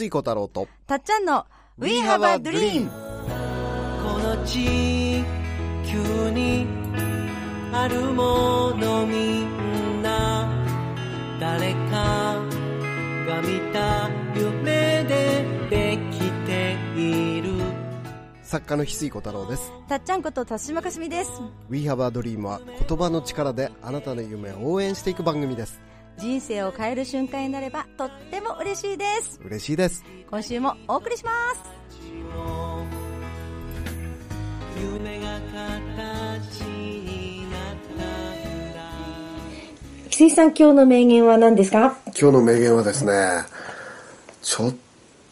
筒井小太郎とたっちゃんの We Have a Dream。 この地球にあるものみんな誰かが見た夢でできている。作家の翡翠小太郎です。たっちゃんこと田島かすみです。 We Have a Dream は言葉の力であなたの夢を応援していく番組です。人生を変える瞬間になればとっても嬉しいです。嬉しいです。今週もお送りします。夢が形になった。翡翠さん、今日の名言は何ですか？今日の名言はですね、ちょっ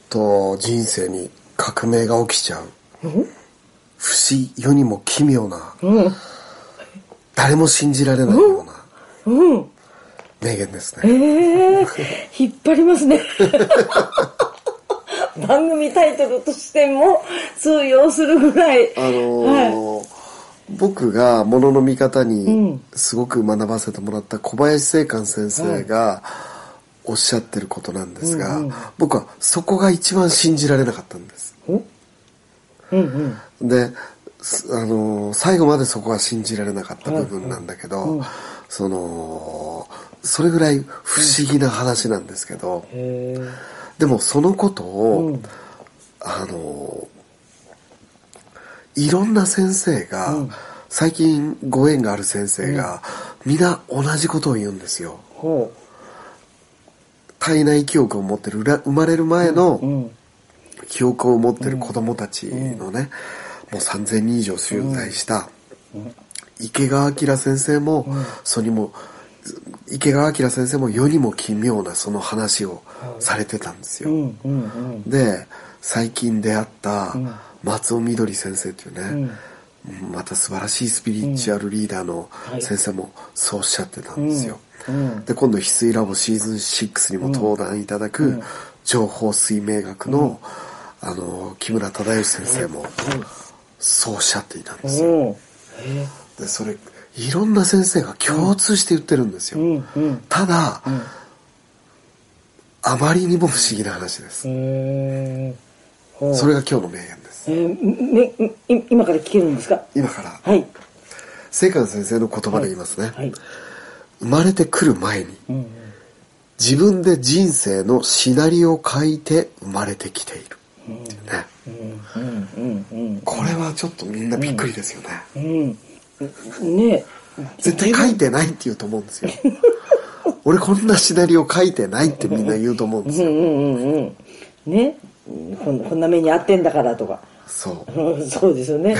と人生に革命が起きちゃう、不思議世にも奇妙な、誰も信じられないような、名言ですね。引っ張りますね。番組タイトルとしても通用するぐらい、はい、僕がものの見方にすごく学ばせてもらった小林聖寛先生がおっしゃってることなんですが、僕はそこが一番信じられなかったんです。で、最後までそこは信じられなかった部分なんだけど、それぐらい不思議な話なんですけど、でもそのことを、いろんな先生が、最近ご縁がある先生が、皆同じことを言うんですよ。体内記憶を持ってる、生まれる前の、記憶を持ってる子供たちのね、もう3000人以上取材した池川明先生も、池川明先生も世にも奇妙なその話をされてたんですよ。で、最近出会った松尾みどり先生というね、また素晴らしいスピリチュアルリーダーの先生もそうおっしゃってたんですよ。で、今度翡翠ラボシーズン6にも登壇いただく情報水明学の、木村忠義先生もそうおっしゃっていたんですよ。で、それいろんな先生が共通して言ってるんですよ。ただ、あまりにも不思議な話です。それが今日の名言です。今から聞けるんですか？今から、はい、聖寛先生の言葉で言いますね、生まれてくる前に、自分で人生のシナリオを書いて生まれてきているっていうね。これはちょっとみんなびっくりですよね。絶対書いてないって言うと思うんですよ。俺こんなシナリオ書いてないってみんな言うと思うんですよ。ね、こんな目にあってんだからとか。そうそうですよね。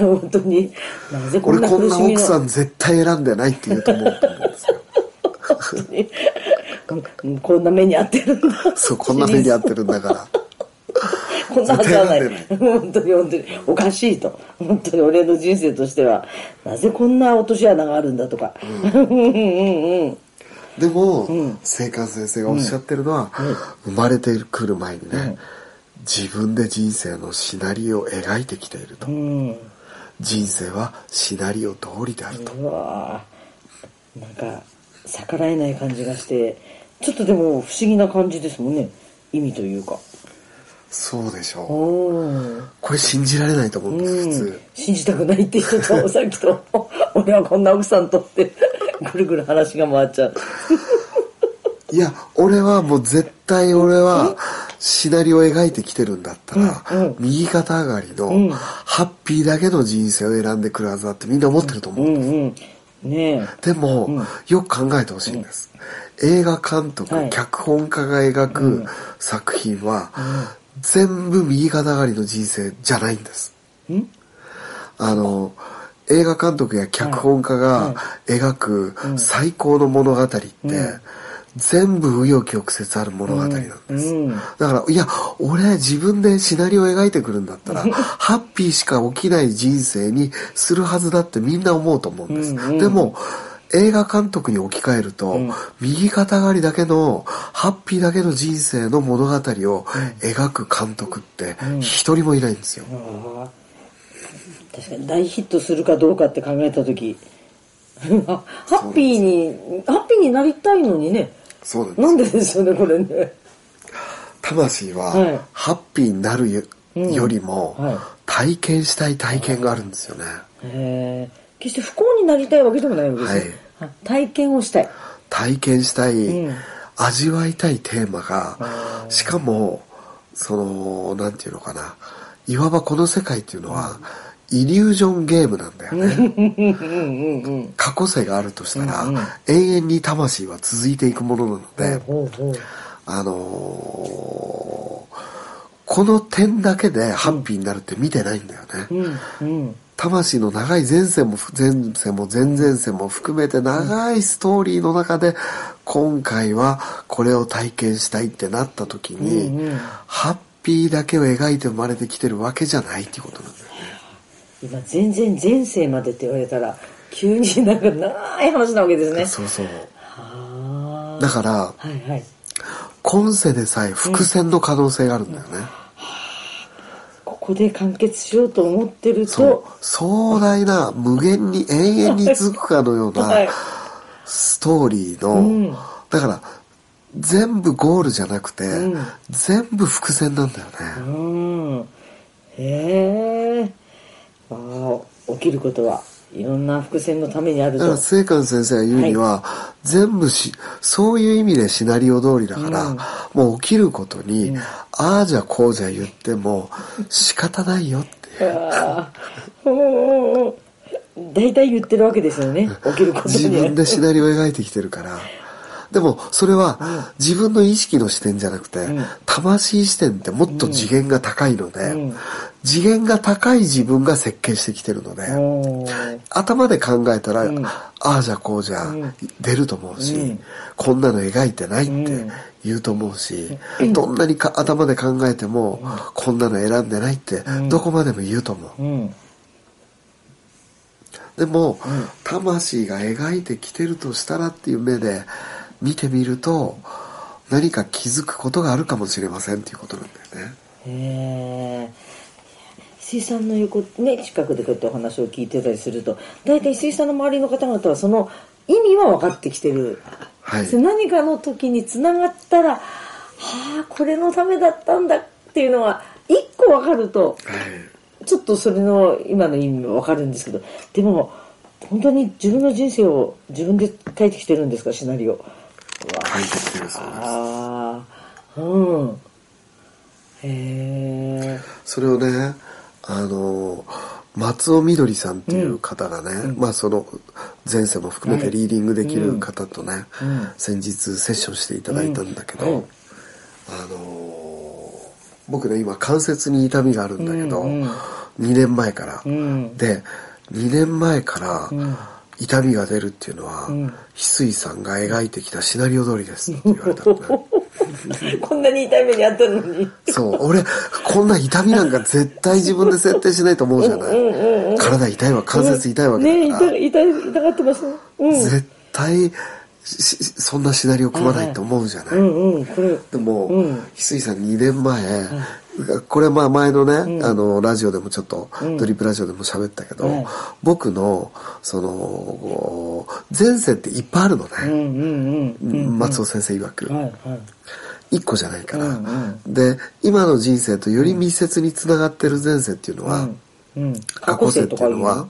本当になぜこんな苦しみの。俺こんな奥さん絶対選んでないって言うと思うと思うんですよ。本当にこんな目に遭ってるんだ。そう、こんな目に遭ってるんだから。こんなはずはない。本当に本当におかしいと。本当に俺の人生としてはなぜこんな落とし穴があるんだとか。でも聖寛先生がおっしゃってるのは、生まれてくる前にね、自分で人生のシナリオを描いてきていると。人生はシナリオ通りであると。うわー、なんか逆らえない感じがして。ちょっとでも不思議な感じですもんね。意味というか。そうでしょう。これ信じられないと思うんです、普通。信じたくないって人と、さっきと、俺はこんな奥さんとって、ぐるぐる話が回っちゃう。いや、俺はもう絶対シナリオを描いてきてるんだったら、右肩上がりの、ハッピーだけの人生を選んでくるはずだってみんな思ってると思うんです。でも、よく考えてほしいんです。映画監督、脚本家が描く作品は、全部右肩上がりの人生じゃないんです。映画監督や脚本家が描く最高の物語って、全部紆余曲折ある物語なんです。だから、いや、俺自分でシナリオを描いてくるんだったら、ハッピーしか起きない人生にするはずだってみんな思うと思うんです。でも、映画監督に置き換えると、右肩上がりだけの、ハッピーだけの人生の物語を描く監督って一人もいないんですよ。確かに大ヒットするかどうかって考えたとき、ハッピーになりたいのにね。そうなんですよね、これね。魂はハッピーになるよりも体験したい体験があるんですよね、決して不幸になりたいわけでもないわけです、はい、体験したい、味わいたいテーマが、しかもそのなんていうのかな、いわばこの世界っていうのは、イリュージョンゲームなんだよね。過去世があるとしたら、永遠に魂は続いていくものなので、この点だけでハッピーになるって見てないんだよね、魂の長い前世も含めて長いストーリーの中で、今回はこれを体験したいってなった時に、ハッピーだけを描いて生まれてきてるわけじゃないっていうことなんだよね。今全然前世までって言われたら急になんか長い話なわけですね。そうそう。はだから、はいはい、今世でさえ伏線の可能性があるんだよね、ここで完結しようと思ってると、壮大な無限に永遠に続くかのようなストーリーの、だから全部ゴールじゃなくて、全部伏線なんだよね。起きることはいろんな伏線のためにあると。だから末川先生が言うには、全部そういう意味でシナリオ通りだから、もう起きることに、ああじゃこうじゃ言っても仕方ないよっていう。だいたい言ってるわけですよね、起きることに。自分でシナリオ描いてきてるから。でもそれは自分の意識の視点じゃなくて、魂視点ってもっと次元が高いので、次元が高い自分が設計してきてるので、頭で考えたら、ああじゃこうじゃ出ると思うし、こんなの描いてないって言うと思うし、どんなに頭で考えても、こんなの選んでないってどこまでも言うと思う、でも魂が描いてきてるとしたらっていう目で見てみると、何か気づくことがあるかもしれませんっていうことなんだよね。石井さんの横、ね、近くでこうやってお話を聞いてたりすると、大体石井さんの周りの方々はその意味は分かってきてる、何かの時につながったら、これのためだったんだっていうのは一個分かると、ちょっとそれの今の意味も分かるんですけど、でも本当に自分の人生を自分で書いてきてるんですか、シナリオ書いてきてるそうです。それをね、松尾みどりさんっていう方がね、その前世も含めてリーディングできる方とね、先日セッションしていただいたんだけど、僕ね今関節に痛みがあるんだけど、2年前から、で2年前から痛みが出るっていうのは、翡翠さんが描いてきたシナリオ通りですって言われたのね。こんなに痛い目にあったのに。俺こんな痛みなんか絶対自分で設定しないと思うじゃない。体痛いわ、関節痛いわけだから、痛がってますね、絶対そんなシナリオ組まないと思うじゃない、でも、翡翠さん2年前、これ前のね、ラジオでもちょっと、ドリップラジオでも喋ったけど、僕のその前世っていっぱいあるのね、松尾先生曰く、一個じゃないから、で今の人生とより密接につながってる前世っていうのは、過去世っていうのは、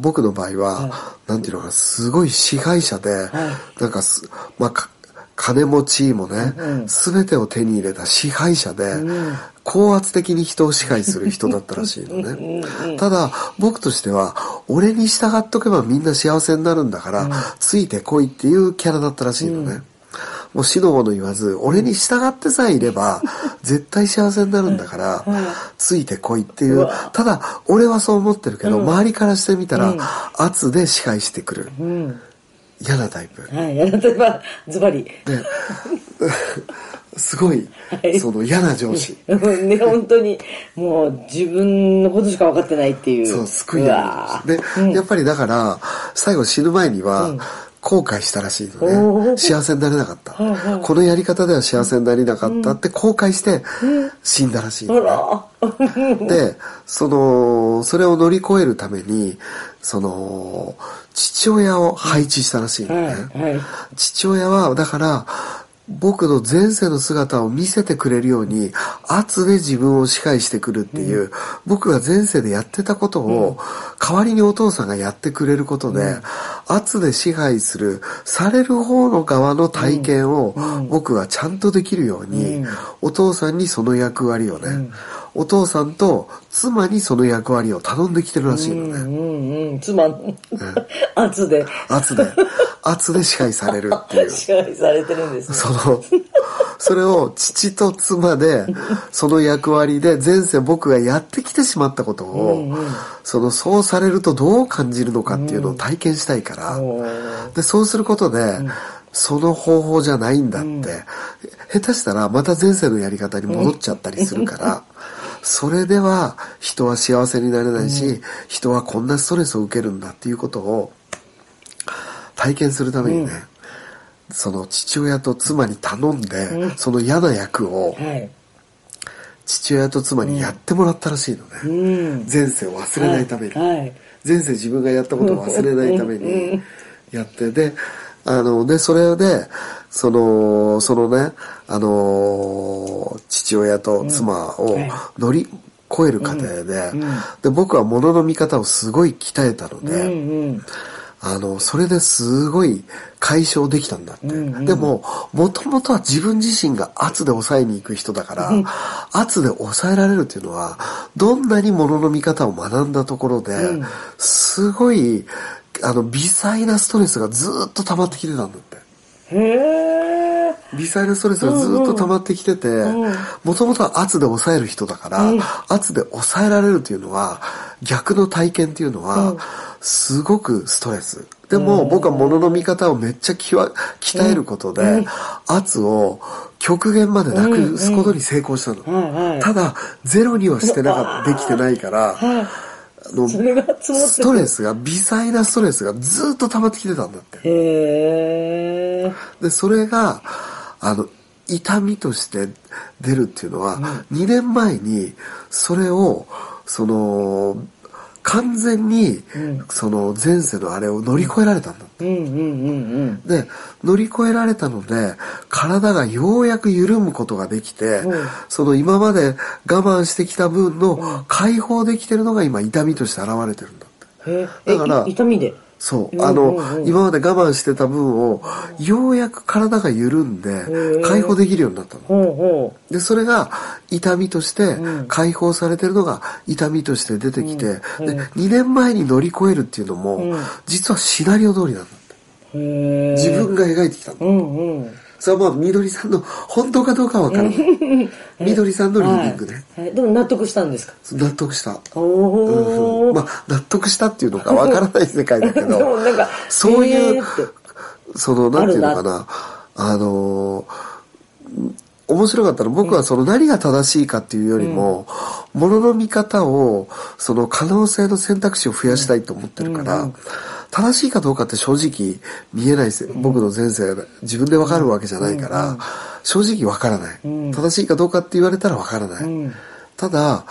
僕の場合は、なんていうのか、すごい支配者で、なんか金も地位もね、すべてを手に入れた支配者で、高圧的に人を支配する人だったらしいのね。ただ、僕としては、俺に従っとけばみんな幸せになるんだから、ついてこいっていうキャラだったらしいのね。もう死のもの言わず、俺に従ってさえいれば、絶対幸せになるんだから、ついてこいっていう。ただ、俺はそう思ってるけど、周りからしてみたら、圧で支配してくる。嫌なタイプ。嫌なタイプはズバリ。すごい、その嫌な上司。本当に、もう自分のことしか分かってないっていう。そう、救いだ。で、やっぱりだから、最後死ぬ前には、後悔したらしいのね。幸せになれなかった。このやり方では幸せになれなかったって後悔して死んだらしいのね。で、それを乗り越えるために、父親を配置したらしいのね。父親は、だから、僕の前世の姿を見せてくれるように圧で自分を支配してくるっていう、うん、僕が前世でやってたことを代わりにお父さんがやってくれることで、うん、圧で支配するされる方の側の体験を僕はちゃんとできるように、うん、お父さんにその役割をね、うん、お父さんと妻にその役割を頼んできてるらしいのね、うんうんうん、妻の、圧で支配されるっていう支配されてるんですね。それを父と妻でその役割で前世僕がやってきてしまったことを、うんうん、そうされるとどう感じるのかっていうのを体験したいから、うん、でそうすることで、うん、その方法じゃないんだって、うん、下手したらまた前世のやり方に戻っちゃったりするから、うん、それでは人は幸せになれないし、うん、人はこんなストレスを受けるんだっていうことを体験するためにね、うん、父親と妻に頼んで、うん、その嫌な役を、はい、父親と妻にやってもらったらしいのね、うん、前世を忘れないために、はいはい、前世自分がやったことを忘れないためにやってで、でそれでね父親と妻を乗り越える過程で、うんうん、で僕は物の見方をすごい鍛えたので、うんうんそれですごい解消できたんだって。うんうん、でも、もともとは自分自身が圧で抑えに行く人だから、うん、圧で抑えられるっていうのは、どんなに物の見方を学んだところで、うん、すごい、微細なストレスがずっと溜まってきてたんだって。へー。微細なストレスがずっと溜まってきてて、もともとは圧で抑える人だから、うん、圧で抑えられるっていうのは、逆の体験っていうのは、うんすごくストレス。でも僕は物の見方をめっちゃ鍛えることで圧を極限までなくすことに成功したの。ただゼロにはしてなかったできてないからストレスが微細なストレスがずっと溜まってきてたんだって。へー。でそれが痛みとして出るっていうのは2年前にそれを完全に、うん、前世のあれを乗り越えられたんだって。で、乗り越えられたので、体がようやく緩むことができて、うん、今まで我慢してきた分の解放できてるのが今痛みとして現れてるんだって。だから、痛みでそう、今まで我慢してた分を、ようやく体が緩んで、解放できるようになったの。で、それが痛みとして、解放されてるのが痛みとして出てきて、で、2年前に乗り越えるっていうのも、実はシナリオ通りなんだって。自分が描いてきたの。それはまあ、みどりさんの、本当かどうかわからない。みどりさんのリーディングね、はいはい。でも納得したんですか？納得した。おー。まあ、納得したっていうのかわからない世界だけど、でもなんかそういう、なんていうのかな、面白かったの僕は何が正しいかっていうよりも、ものの見方を、可能性の選択肢を増やしたいと思ってるから、正しいかどうかって正直見えないです、僕の前世自分で分かるわけじゃないから、正直分からない、正しいかどうかって言われたら分からない。ただ、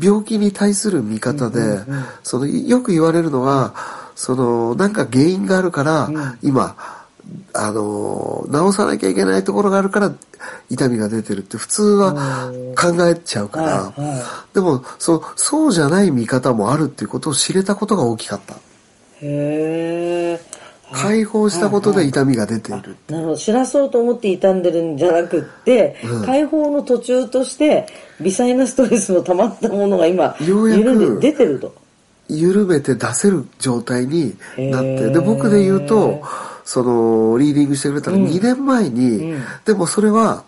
病気に対する見方で、よく言われるのは、なんか原因があるから、今、治さなきゃいけないところがあるから痛みが出てるって普通は考えちゃうから、でもそうじゃない見方もあるっていうことを知れたことが大きかった。へー。解放したことで痛みが出ている。なるほど。知らそうと思って痛んでるんじゃなくって、解放の途中として微細なストレスの溜まったものが今緩んで出てると。緩めて出せる状態になって、で僕で言うと。リーディングしてくれたの2年前に、でもそれは、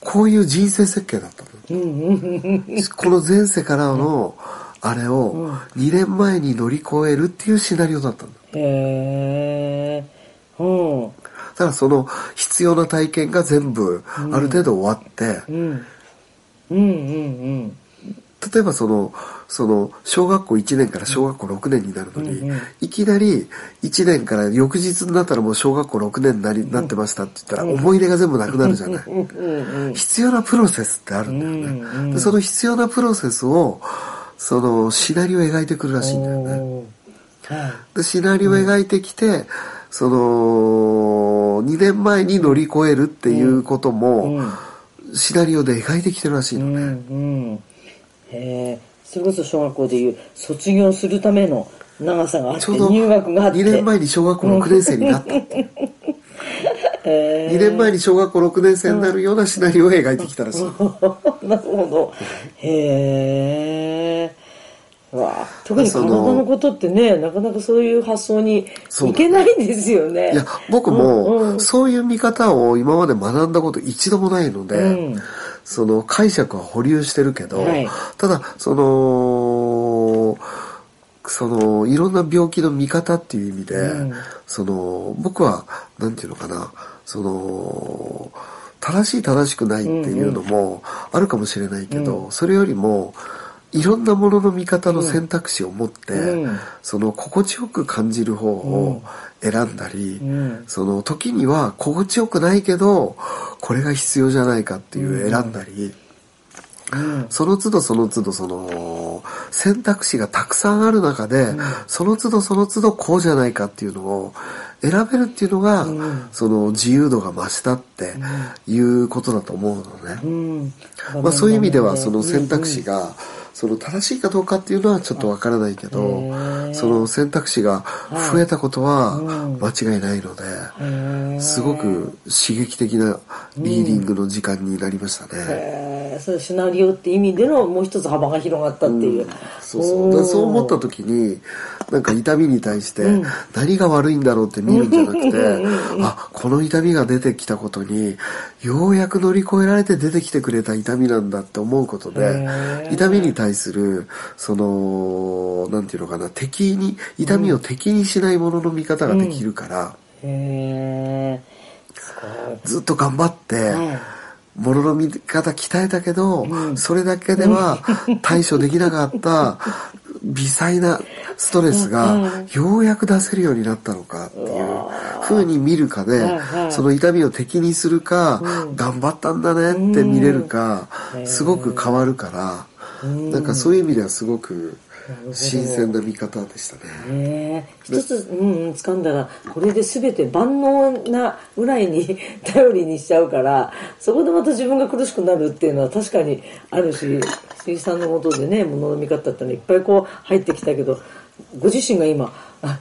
こういう人生設計だったの。この前世からの、あれを2年前に乗り越えるっていうシナリオだったの。へー。だから必要な体験が全部、ある程度終わって、例えば小学校1年から小学校6年になるのに、いきなり1年から翌日になったらもう小学校6年になってましたって言ったら思い出が全部なくなるじゃない。必要なプロセスってあるんだよね。でその必要なプロセスを、シナリオを描いてくるらしいんだよね。でシナリオを描いてきて、その2年前に乗り越えるっていうこともシナリオで描いてきてるらしいのね、うんうん、それこそ小学校でいう卒業するための長さがあって入学があって2年前に小学校6年生になったって2年前に小学校6年生になるようなシナリオを描いてきたらしいなるほど、へえ。わ特に体のことってね、なかなかそういう発想にいけないんですよね。いや僕も、うんうん、そういう見方を今まで学んだこと一度もないので、うん、その解釈は保留してるけど、はい、ただそのいろんな病気の見方っていう意味で、うん、その僕はなんていうのかな、その正しい正しくないっていうのもあるかもしれないけど、うんうん、それよりもいろんなものの見方の選択肢を持って、うん、その心地よく感じる方を選んだり、うん、その時には心地よくないけどこれが必要じゃないかっていう選んだり、うん、その都度その都度その選択肢がたくさんある中で、うん、その都度その都度こうじゃないかっていうのを選べるっていうのが、うん、その自由度が増したっていうことだと思うのね、うん、まあ、そういう意味ではその選択肢が、うんうん、その正しいかどうかっていうのはちょっとわからないけど、その選択肢が増えたことは間違いないので、すごく刺激的なリーディングの時間になりましたね。そういうシナリオって意味でのもう一つ幅が広がったっていう、うん、そう思った時になんか痛みに対して何が悪いんだろうって見るんじゃなくて、うん、あ、この痛みが出てきたことにようやく乗り越えられて出てきてくれた痛みなんだって思うことで、痛みに対するそのなんていうのかな、敵に痛みを敵にしないものの見方ができるから、うんうん、ずっと頑張ってものの見方鍛えたけど、うん、それだけでは対処できなかった微細なストレスがようやく出せるようになったのかっていう風に見るかで、その痛みを敵にするか、うん、頑張ったんだねって見れるか、すごく変わるから、なんかそういう意味ではすごく新鮮な見方でしたね。一つ、うん、掴んだらこれで全て万能なぐらいに頼りにしちゃうから、そこでまた自分が苦しくなるっていうのは確かにあるし、杉さんのことでね、物の見方ってのいっぱいこう入ってきたけど、ご自身が今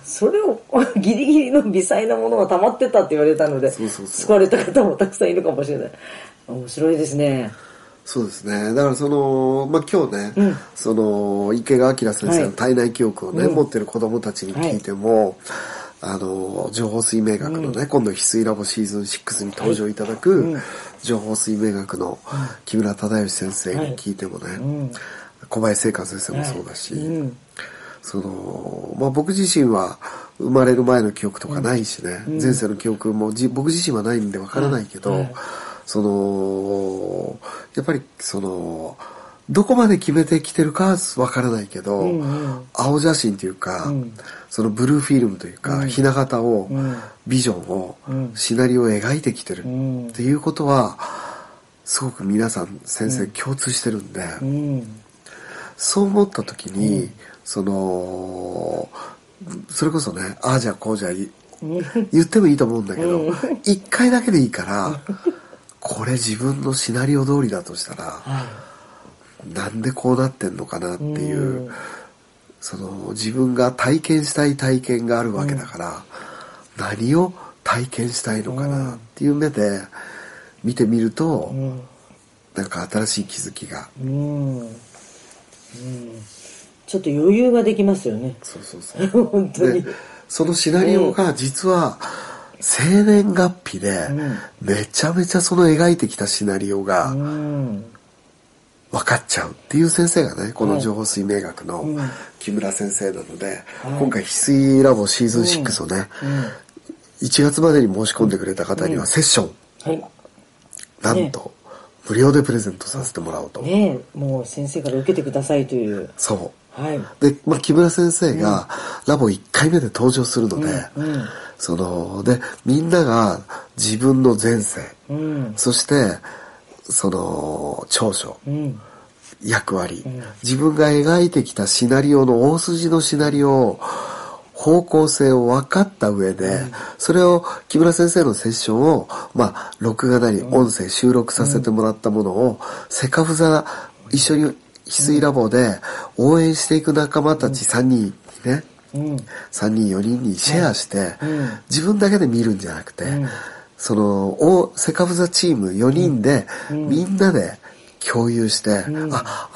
それをギリギリの微細なものが溜まってたって言われたので、救われた方もたくさんいるかもしれない。面白いですね。そうですね。だからその、まあ、今日ね、うん、その池川明先生の体内記憶をね、はい、持ってる子どもたちに聞いても、はい、情報水明学のね、うん、今度翡翠ラボシーズン6に登場いただく、はい、情報水明学の木村忠義先生に聞いてもね、はい、小林聖寛先生もそうだし、はい、その、まあ、僕自身は生まれる前の記憶とかないしね、うん、前世の記憶も僕自身はないんでわからないけど、はいはい、そのやっぱりそのどこまで決めてきてるかわからないけど、うんうん、青写真というか、うん、そのブルーフィルムというか、うん、ひな形を、うん、ビジョンを、うん、シナリオを描いてきてるっていうことはすごく皆さん先生共通してるんで、うん、そう思った時に、うん、それこそね、ああじゃあこうじゃ言ってもいいと思うんだけど、一回だけでいいからこれ自分のシナリオ通りだとしたら、はい、なんでこうなってんのかなっていう、その自分が体験したい体験があるわけだから、何を体験したいのかなっていう目で見てみると、なんか新しい気づきが、ちょっと余裕ができますよね。そうそうそう。本当に。そのシナリオが実は生年月日でめちゃめちゃその描いてきたシナリオが分かっちゃうっていう先生がね、この情報水明学の木村先生なので、今回翡翠ラボシーズン6をね、1月までに申し込んでくれた方にはセッションなんと無料でプレゼントさせてもらおうと。ねえ、もう先生から受けてくださいという。そうはい、で、まあ、木村先生がラボ1回目で登場するので、そのでみんなが自分の前世、そしてその長所、役割、自分が描いてきたシナリオの大筋のシナリオを方向性を分かった上で、それを木村先生のセッションを、録画なり音声収録させてもらったものを、セカフザ一緒に翡翠ラボで応援していく仲間たち3人ね、3人4人にシェアして、自分だけで見るんじゃなくて、そのセカフザチーム4人で、みんなで共有して、あ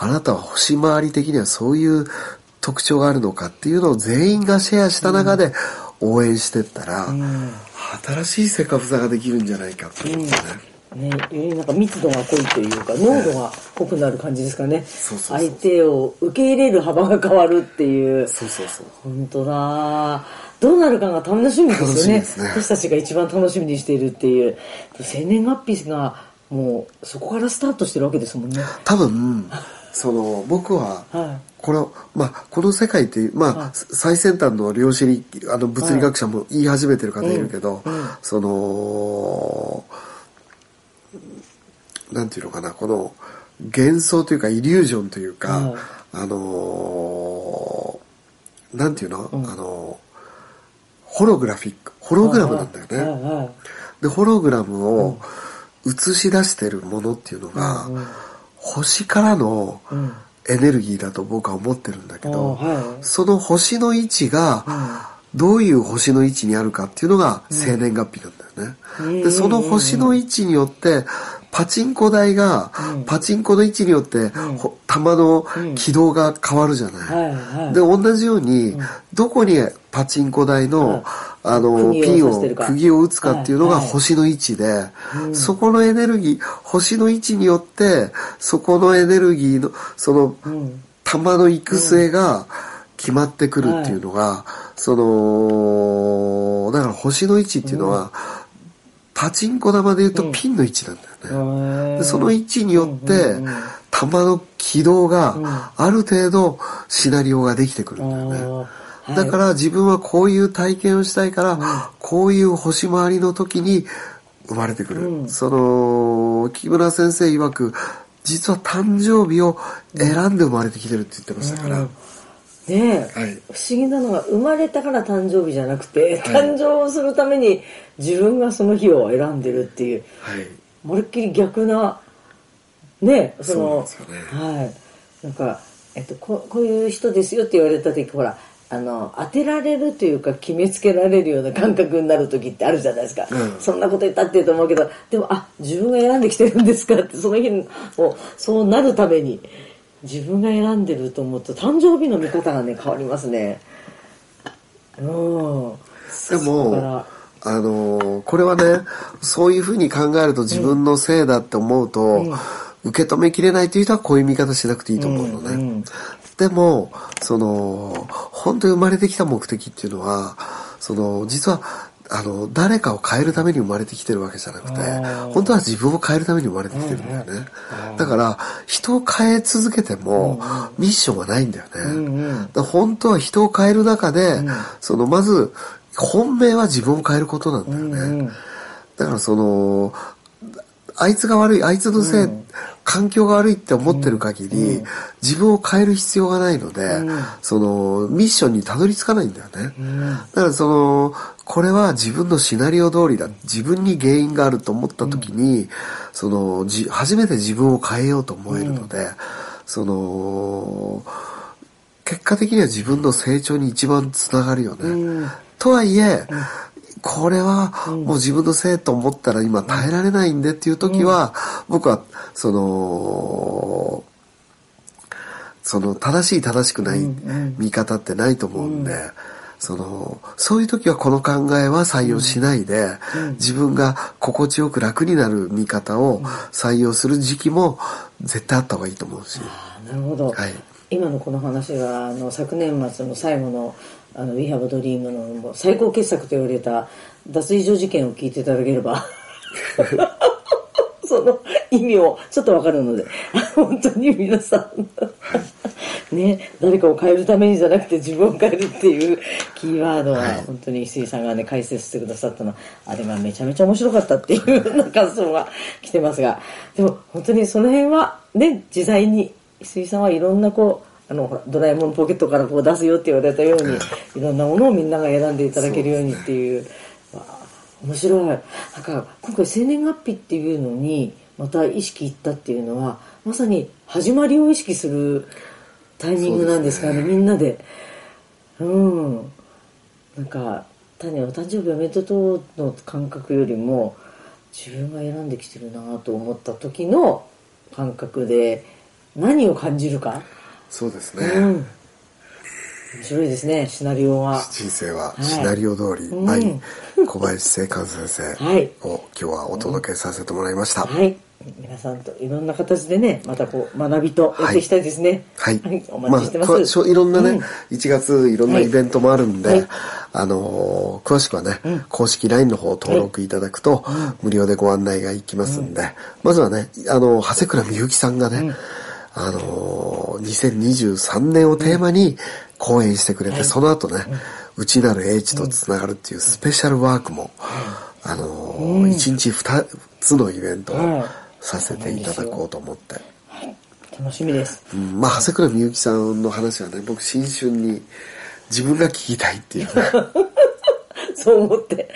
なたは星回り的にはそういう特徴があるのかっていうのを全員がシェアした中で応援してったら、新しいセカフザができるんじゃないかっていうね。なんか密度が濃いというか濃度が濃くなる感じですかね。そうそうそうそう、相手を受け入れる幅が変わるっていう。そうそうそう、本当だ。どうなるかが楽しみですよね。私たちが一番楽しみにしているっていう。生年月日がもうそこからスタートしてるわけですもんね、多分。その僕はこの世界って、最先端の量子力物理学者も言い始めてる方いるけど、そのなんていうのかな、この幻想というかイリュージョンというか、なんていうの、ホログラムなんだよね。でホログラムを映し出してるものっていうのが、星からのエネルギーだと僕は思ってるんだけど、その星の位置がどういう星の位置にあるかっていうのが生年月日なんだよね。でその星の位置によってパチンコ台がパチンコの位置によって玉の軌道が変わるじゃない。で同じようにどこにパチンコ台のピンを釘を打つかっていうのが星の位置で、そこのエネルギー、星の位置によってそこのエネルギーのその玉の行く末が決まってくるっていうのが、そのだから星の位置っていうのはパチンコ玉でいうとピンの位置なんだよね。でその位置によって玉の軌道がある程度シナリオができてくるんだよね。だから自分はこういう体験をしたいから、こういう星回りの時に生まれてくる。その木村先生曰く、実は誕生日を選んで生まれてきてるって言ってましたから。不思議なのが、生まれたから誕生日じゃなくて、誕生するために自分がその日を選んでるっていう、まるっきり逆なね、そうですよね。なんかこういう人ですよって言われた時、ほら。当てられるというか決めつけられるような感覚になる時ってあるじゃないですか、そんなこと言ったってと思うけど、でも自分が選んできてるんですかって、その日をそうなるために自分が選んでると思うと誕生日の見方がね、変わりますね。でもこれはね、そういうふうに考えると自分のせいだって思うと、受け止めきれないという人はこういう見方しなくていいと思うのね。でもその本当に生まれてきた目的っていうのは、その実は誰かを変えるために生まれてきてるわけじゃなくて、本当は自分を変えるために生まれてきてるんだよね。だから人を変え続けてもミッションはないんだよね。だから本当は人を変える中で、そのまず本命は自分を変えることなんだよね。だからそのあいつが悪い、あいつのせい、環境が悪いって思ってる限り、自分を変える必要がないので、そのミッションにたどり着かないんだよね。だからそのこれは自分のシナリオ通りだ、自分に原因があると思った時に、その初めて自分を変えようと思えるので、その結果的には自分の成長に一番つながるよね。とはいえ、これはもう自分のせいと思ったら今耐えられないんでっていう時は、僕はその正しくない見方ってないと思うんで、そういう時はこの考えは採用しないで、自分が心地よく楽になる見方を採用する時期も絶対あった方がいいと思うし。なるほど、今のこの話は昨年末の最後のWe Have a Dream の最高傑作と言われた脱衣所事件を聞いていただければその意味をちょっとわかるので、本当に皆さんね、誰かを変えるためにじゃなくて自分を変えるっていうキーワードは、本当に翡翠さんがね、解説してくださったの、あれはめちゃめちゃ面白かったっていうような感想が来てますが、でも本当にその辺はね、自在に翡翠さんはいろんなこうドラえもんポケットからこう出すよって言われたように、いろんなものをみんなが選んでいただけるようにっていう、まあ、面白い。なんか今回生年月日っていうのにまた意識いったっていうのは、まさに始まりを意識するタイミングなんですかね、みんなで。うん。なんか単にお誕生日おめでとうの感覚よりも、自分が選んできてるなと思った時の感覚で何を感じるか。そうですね、うん、面白いですね。シナリオは、人生はシナリオ通り、はい、小林聖寛先生を今日はお届けさせてもらいました、はい、皆さんといろんな形でね、またこう学びとやっていきたいですね、はいはい、お待ちしてます、まあ、いろんなね、うん、1月いろんなイベントもあるんで、はいはい、詳しくはね、うん、公式 LINE の方を登録いただくと、はい、無料でご案内がいきますんで、うん、まずはね、長谷倉みゆきさんがね、うん、2023年をテーマに講演してくれて、その後ね、内なる英知とつながるっていうスペシャルワークも、1日2つのイベントをさせていただこうと思って。楽しみです。まあ、長谷倉みゆきさんの話はね、僕、新春に自分が聞きたいっていうね。そう思って、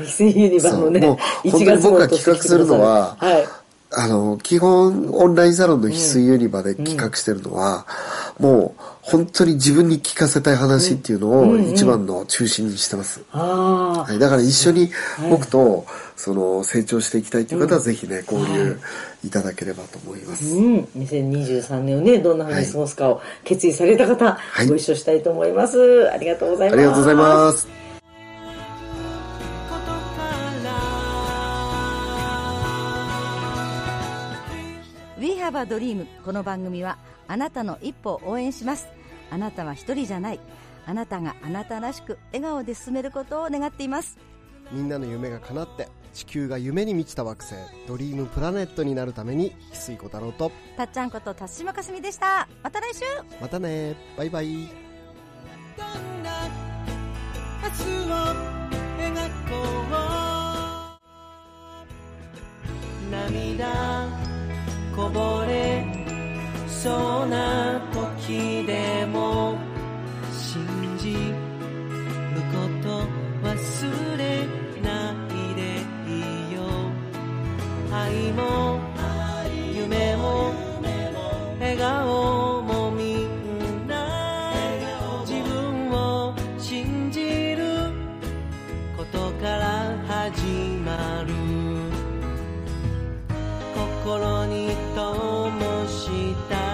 XMユニバのね、1月の僕が企画するのは、はい、基本オンラインサロンの翡翠ユニバで企画してるのは、うんうん、もう本当に自分に聞かせたい話っていうのを一番の中心にしてます、うんうんうん、はい、だから一緒に僕とその成長していきたいという方はぜひね、交流いただければと思います、うん、はい、うん、2023年をね、どんな風に過ごすかを決意された方、はい、ご一緒したいと思います、はい、ありがとうございます。ありがとうございます。ドリーム、この番組はあなたの一歩を応援します。あなたは一人じゃない。あなたがあなたらしく笑顔で進めることを願っています。みんなの夢が叶って、地球が夢に満ちた惑星ドリームプラネットになるために、翡翠小太郎とたっちゃんこと辰島かすみでした。また来週。またね、バイバイ。どんな明日を描こう。涙こぼれそうな時でも、信じること忘れないでいいよ。愛も夢も笑顔もみんな自分を信じることから始まる。心に灯した